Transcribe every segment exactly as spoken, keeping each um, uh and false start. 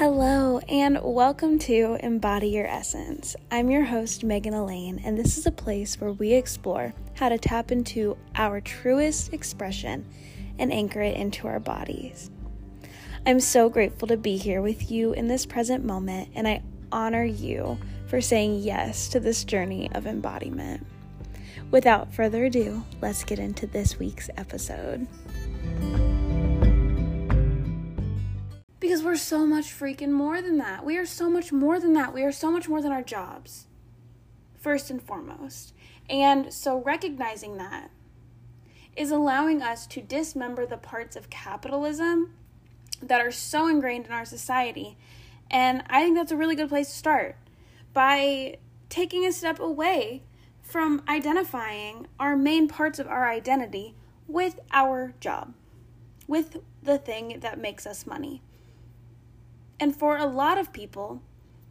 Hello and welcome to Embody Your Essence. I'm your host, Megan Elaine, and this is a place where we explore how to tap into our truest expression and anchor it into our bodies. I'm so grateful to be here with you in this present moment, and I honor you for saying yes to this journey of embodiment. Without further ado, let's get into this week's episode. Because we're so much freaking more than that. We are so much more than that. We are so much more than our jobs, first and foremost. And so recognizing that is allowing us to dismember the parts of capitalism that are so ingrained in our society. And I think that's a really good place to start, by taking a step away from identifying our main parts of our identity with our job, with the thing that makes us money. And for a lot of people,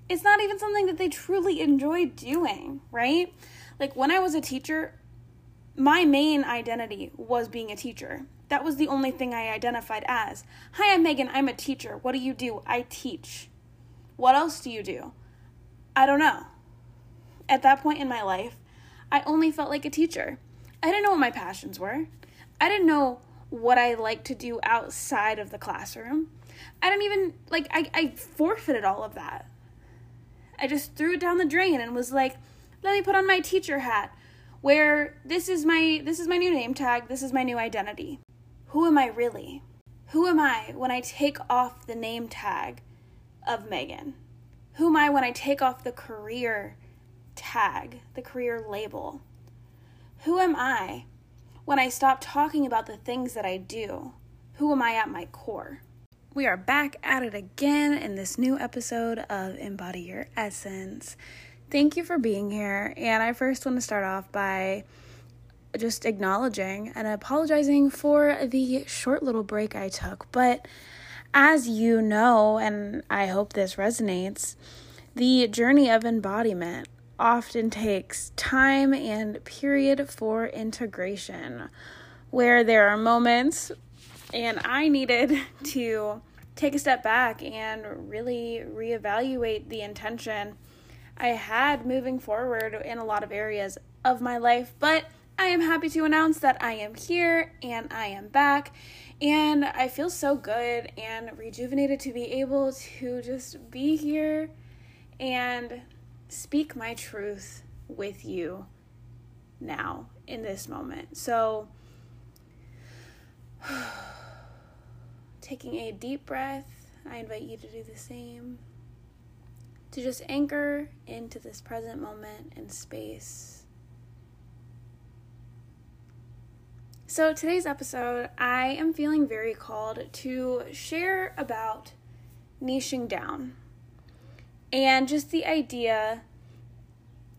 it's not even something that they truly enjoy doing, right? Like when I was a teacher, my main identity was being a teacher. That was the only thing I identified as. Hi, I'm Megan. I'm a teacher. What do you do? I teach. What else do you do? I don't know. At that point in my life, I only felt like a teacher. I didn't know what my passions were. I didn't know what I like to do outside of the classroom. I don't even, like, I, I forfeited all of that. I just threw it down the drain and was like, let me put on my teacher hat, where this is my, this is my new name tag, this is my new identity. Who am I really? Who am I when I take off the name tag of Megan? Who am I when I take off the career tag, the career label? Who am I when I stop talking about the things that I do? Who am I at my core? We are back at it again in this new episode of Embody Your Essence. Thank you for being here, and I first want to start off by just acknowledging and apologizing for the short little break I took, but as you know, and I hope this resonates, the journey of embodiment often takes time and period for integration, where there are moments, and I needed to take a step back and really reevaluate the intention I had moving forward in a lot of areas of my life. But I am happy to announce that I am here and I am back, and I feel so good and rejuvenated to be able to just be here and speak my truth with you now in this moment. So taking a deep breath, I invite you to do the same. To just anchor into this present moment and space. So today's episode, I am feeling very called to share about niching down. And just the idea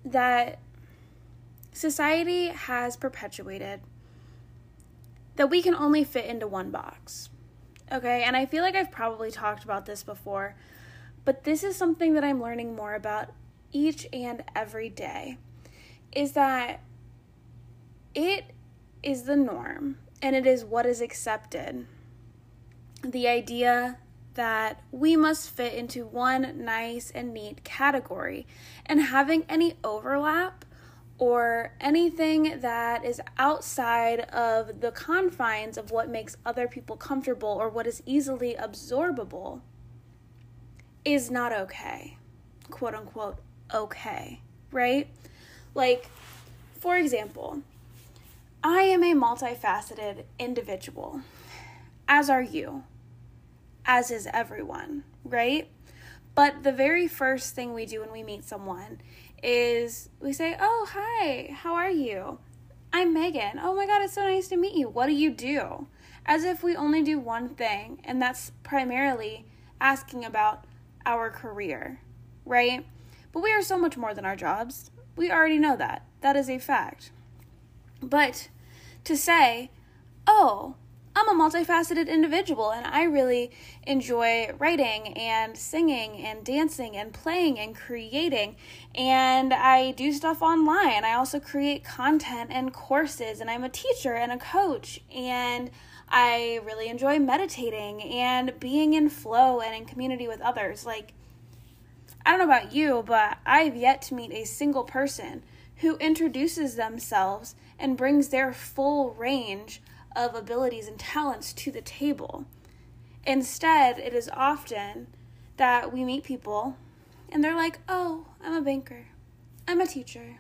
that society has perpetuated that we can only fit into one box. Okay, and I feel like I've probably talked about this before, but this is something that I'm learning more about each and every day, is that it is the norm and it is what is accepted. The idea that we must fit into one nice and neat category, and having any overlap or anything that is outside of the confines of what makes other people comfortable or what is easily absorbable is not okay, quote unquote, okay, right? Like, for example, I am a multifaceted individual, as are you, as is everyone, right? But the very first thing we do when we meet someone is we say, oh, hi, how are you? I'm Megan. Oh my God, it's so nice to meet you. What do you do? As if we only do one thing, and that's primarily asking about our career, right? But we are so much more than our jobs. We already know that. That is a fact. But to say, oh, I'm a multifaceted individual and I really enjoy writing and singing and dancing and playing and creating, and I do stuff online. I also create content and courses, and I'm a teacher and a coach, and I really enjoy meditating and being in flow and in community with others. Like, I don't know about you, but I've yet to meet a single person who introduces themselves and brings their full range of abilities and talents to the table. Instead, it is often that we meet people and they're like, oh, I'm a banker. I'm a teacher.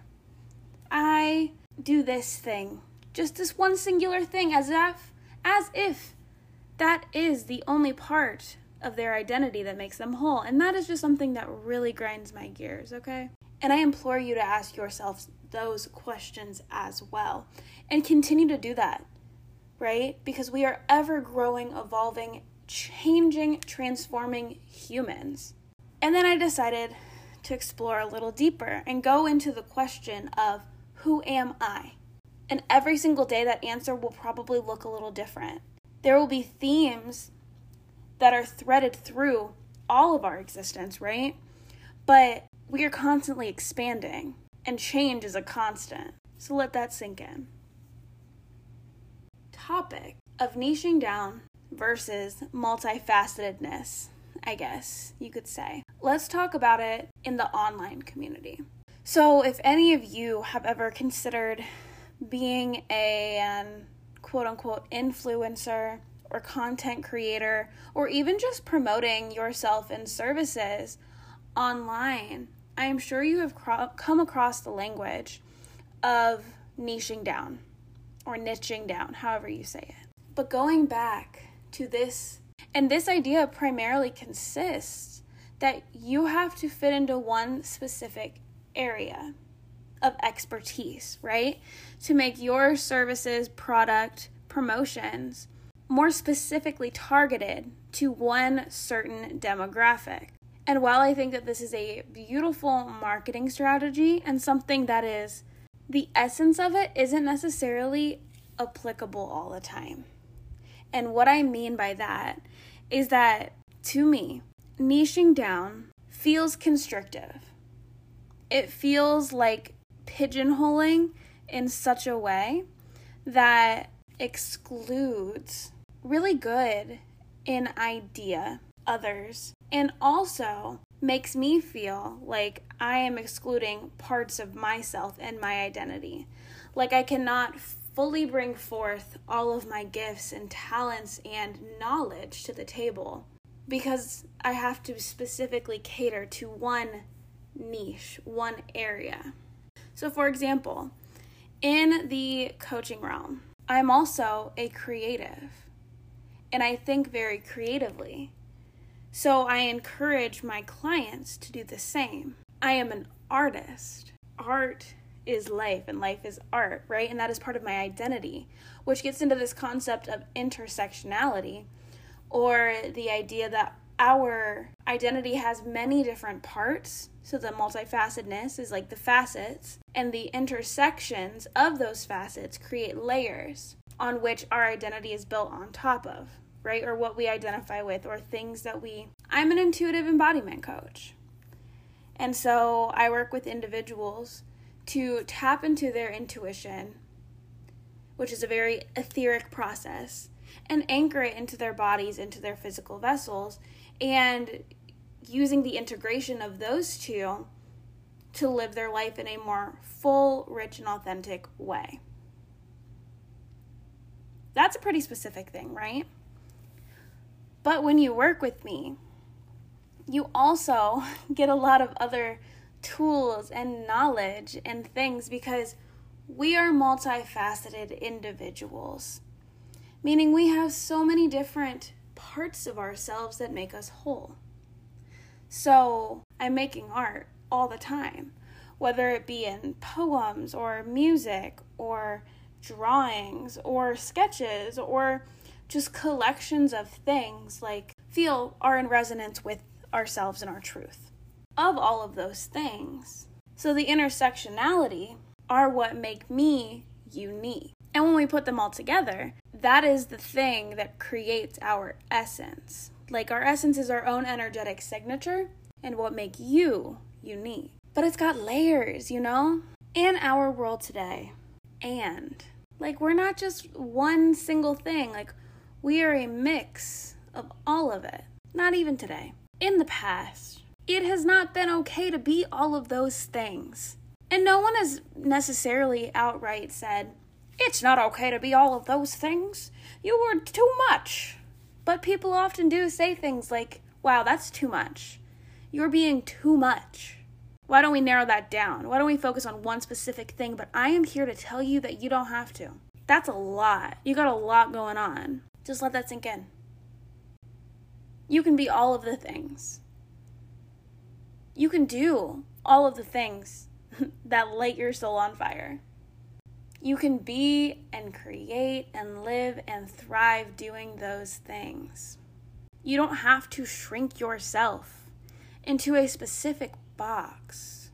I do this thing. Just this one singular thing, as if, as if that is the only part of their identity that makes them whole. And that is just something that really grinds my gears, okay? And I implore you to ask yourself those questions as well. And continue to do that, right? Because we are ever-growing, evolving, changing, transforming humans. And then I decided to explore a little deeper and go into the question of, who am I? And every single day that answer will probably look a little different. There will be themes that are threaded through all of our existence, right? But we are constantly expanding, and change is a constant. So let that sink in. Topic of niching down versus multifacetedness, I guess you could say. Let's talk about it in the online community. So if any of you have ever considered being a an, quote-unquote influencer or content creator, or even just promoting yourself and services online, I am sure you have cro- come across the language of niching down or niching down, however you say it. But going back to this, and this idea primarily consists that you have to fit into one specific area of expertise, right? To make your services, product, promotions more specifically targeted to one certain demographic. And while I think that this is a beautiful marketing strategy and something that is, the essence of it isn't necessarily applicable all the time. And what I mean by that is that, to me, niching down feels constrictive. It feels like pigeonholing in such a way that excludes really good in idea others, and also makes me feel like I am excluding parts of myself and my identity. Like I cannot fully bring forth all of my gifts and talents and knowledge to the table because I have to specifically cater to one niche, one area. So for example, in the coaching realm, I'm also a creative and I think very creatively. So I encourage my clients to do the same. I am an artist. Art is life and life is art, right? And that is part of my identity, which gets into this concept of intersectionality, or the idea that our identity has many different parts. So the multifacetedness is like the facets, and the intersections of those facets create layers on which our identity is built on top of, right? Or what we identify with, or things that we... I'm an intuitive embodiment coach. And so I work with individuals to tap into their intuition, which is a very etheric process, and anchor it into their bodies, into their physical vessels, and using the integration of those two to live their life in a more full, rich, and authentic way. That's a pretty specific thing, right? But when you work with me, you also get a lot of other tools and knowledge and things, because we are multifaceted individuals, meaning we have so many different parts of ourselves that make us whole. So I'm making art all the time, whether it be in poems or music or drawings or sketches or just collections of things like feel are in resonance with ourselves and our truth of all of those things. So the intersectionality are what make me unique. And when we put them all together, that is the thing that creates our essence. Like our essence is our own energetic signature and what make you unique. But it's got layers, you know? In our world today, and like we're not just one single thing. Like We are a mix of all of it. Not even today. In the past, it has not been okay to be all of those things. And no one has necessarily outright said, it's not okay to be all of those things. You were too much. But people often do say things like, wow, that's too much. You're being too much. Why don't we narrow that down? Why don't we focus on one specific thing? But I am here to tell you that you don't have to. That's a lot. You got a lot going on. Just let that sink in. You can be all of the things. You can do all of the things that light your soul on fire. You can be and create and live and thrive doing those things. You don't have to shrink yourself into a specific box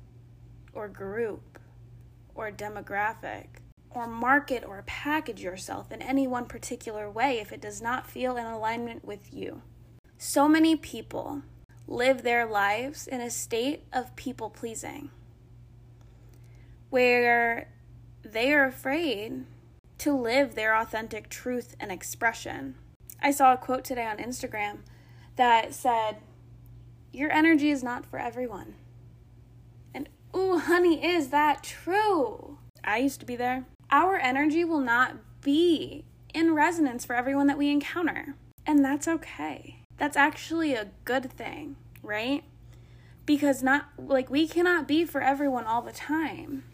or group or demographic or market or package yourself in any one particular way if it does not feel in alignment with you. So many people live their lives in a state of people-pleasing where they are afraid to live their authentic truth and expression. I saw a quote today on Instagram that said, your energy is not for everyone. And ooh, honey, is that true? I used to be there. Our energy will not be in resonance for everyone that we encounter. And that's okay. That's actually a good thing, right? Because not like we cannot be for everyone all the time.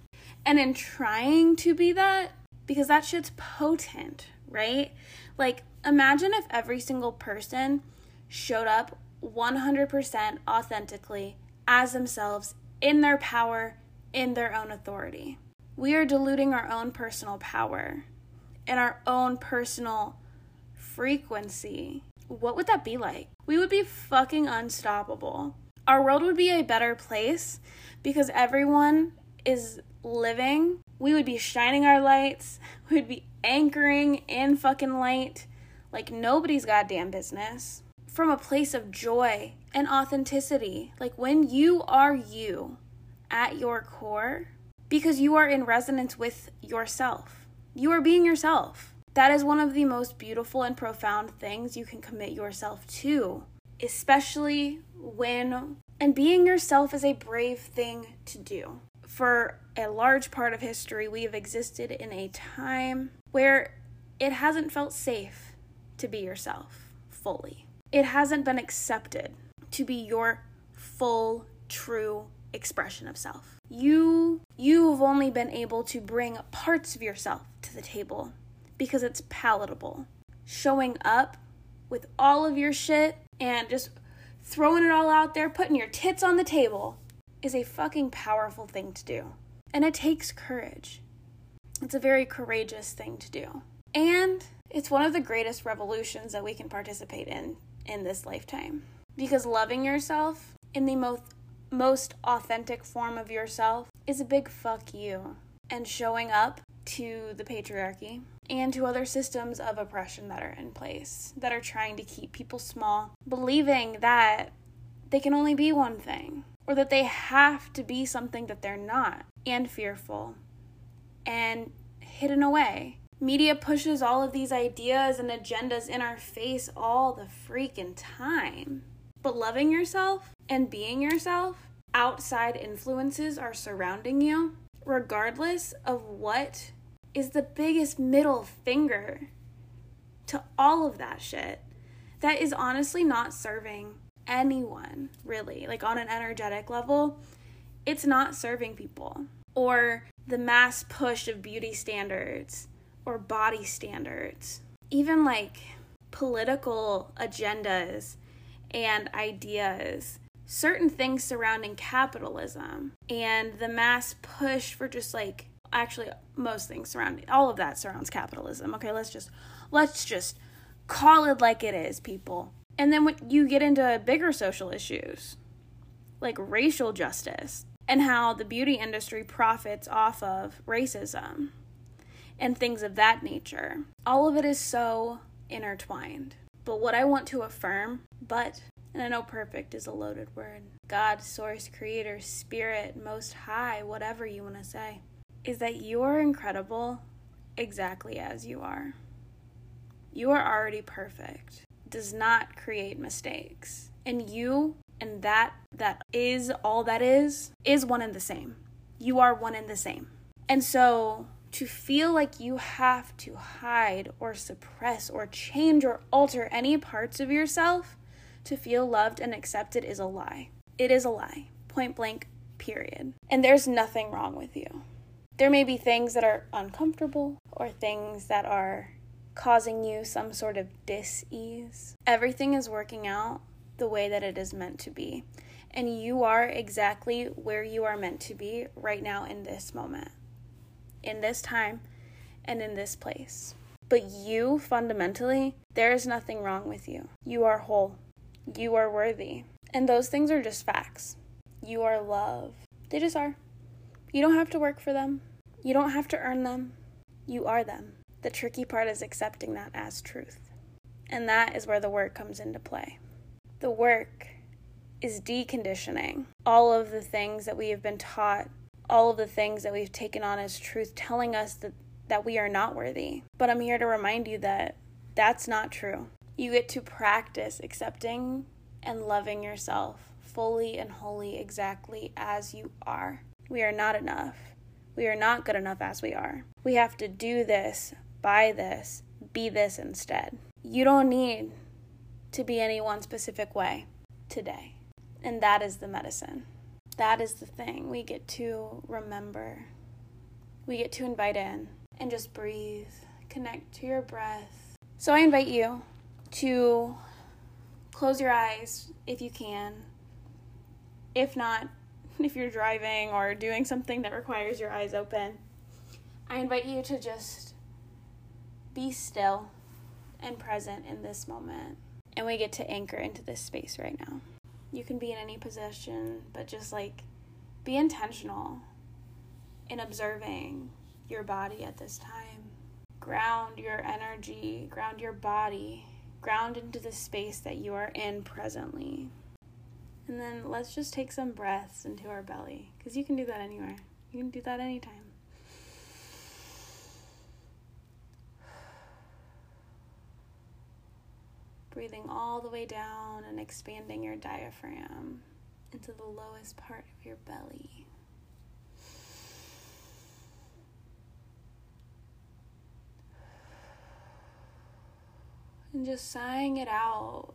And in trying to be that, because that shit's potent, right? Like, imagine if every single person showed up one hundred percent authentically as themselves, in their power, in their own authority. We are diluting our own personal power and our own personal frequency. What would that be like? We would be fucking unstoppable. Our world would be a better place because everyone is living. We would be shining our lights. We would be anchoring in fucking light like nobody's goddamn business. From a place of joy and authenticity. Like when you are you at your core, because you are in resonance with yourself. You are being yourself. That is one of the most beautiful and profound things you can commit yourself to, especially when, and being yourself is a brave thing to do. For a large part of history, we have existed in a time where it hasn't felt safe to be yourself fully. It hasn't been accepted to be your full, true expression of self. You, you've only been able to bring parts of yourself to the table because it's palatable. Showing up with all of your shit and just throwing it all out there, putting your tits on the table is a fucking powerful thing to do. And it takes courage. It's a very courageous thing to do. And it's one of the greatest revolutions that we can participate in in this lifetime. Because loving yourself in the most most authentic form of yourself is a big fuck you. And showing up to the patriarchy and to other systems of oppression that are in place, that are trying to keep people small, believing that they can only be one thing, or that they have to be something that they're not, and fearful, and hidden away. Media pushes all of these ideas and agendas in our face all the freaking time. But loving yourself and being yourself, outside influences are surrounding you, regardless of what, is the biggest middle finger to all of that shit that is honestly not serving anyone, really. Like on an energetic level, it's not serving people. Or the mass push of beauty standards or body standards, even like political agendas and ideas, certain things surrounding capitalism and the mass push for just like, actually most things surrounding, all of that surrounds capitalism. Okay, let's just, let's just call it like it is, people. And then when you get into bigger social issues, like racial justice and how the beauty industry profits off of racism and things of that nature, all of it is so intertwined. But what I want to affirm, but, and I know perfect is a loaded word, God, source, creator, spirit, most high, whatever you want to say, is that you are incredible exactly as you are. You are already perfect. Does not create mistakes. And you and that, that is all that is, is one and the same. You are one and the same. And so to feel like you have to hide or suppress or change or alter any parts of yourself to feel loved and accepted is a lie. It is a lie. Point blank, period. And there's nothing wrong with you. There may be things that are uncomfortable or things that are causing you some sort of dis-ease. Everything is working out the way that it is meant to be. And you are exactly where you are meant to be right now in this moment, in this time, and in this place. But you, fundamentally, there is nothing wrong with you. You are whole. You are worthy. And those things are just facts. You are love. They just are. You don't have to work for them. You don't have to earn them. You are them. The tricky part is accepting that as truth. And that is where the work comes into play. The work is deconditioning all of the things that we have been taught, all of the things that we've taken on as truth, telling us that, that we are not worthy. But I'm here to remind you that that's not true. You get to practice accepting and loving yourself fully and wholly exactly as you are. We are not enough. We are not good enough as we are. We have to do this, buy this, be this instead. You don't need to be any one specific way today. And that is the medicine. That is the thing we get to remember. We get to invite in and just breathe. Connect to your breath. So I invite you to close your eyes if you can. If not, if you're driving or doing something that requires your eyes open, I invite you to just be still and present in this moment. And we get to anchor into this space right now. You can be in any position, but just like be intentional in observing your body at this time. Ground your energy, ground your body, ground into the space that you are in presently. And then let's just take some breaths into our belly, because you can do that anywhere. You can do that anytime. Breathing all the way down and expanding your diaphragm into the lowest part of your belly. And just sighing it out.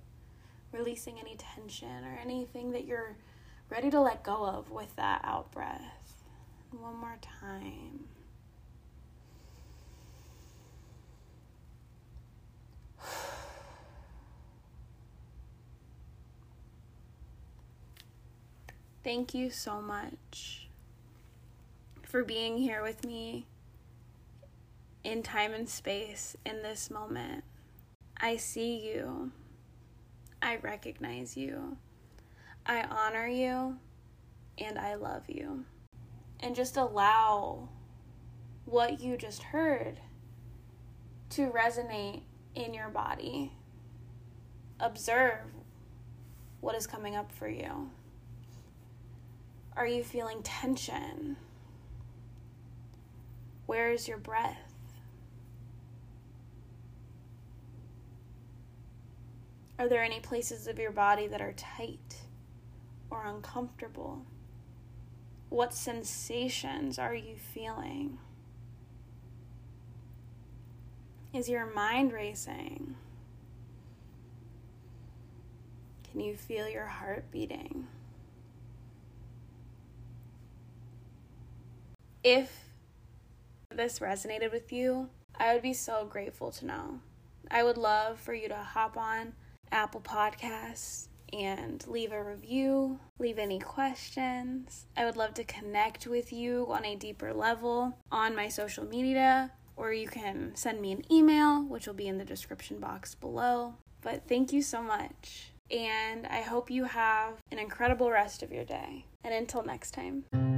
Releasing any tension or anything that you're ready to let go of with that out breath. One more time. Thank you so much for being here with me in time and space in this moment. I see you. I recognize you, I honor you, and I love you. And just allow what you just heard to resonate in your body. Observe what is coming up for you. Are you feeling tension? Where is your breath? Are there any places of your body that are tight or uncomfortable? What sensations are you feeling? Is your mind racing? Can you feel your heart beating? If this resonated with you, I would be so grateful to know. I would love for you to hop on Apple Podcasts and leave a review, leave any questions. I would love to connect with you on a deeper level on my social media, or you can send me an email, which will be in the description box below. But thank you so much, and I hope you have an incredible rest of your day. And until next time.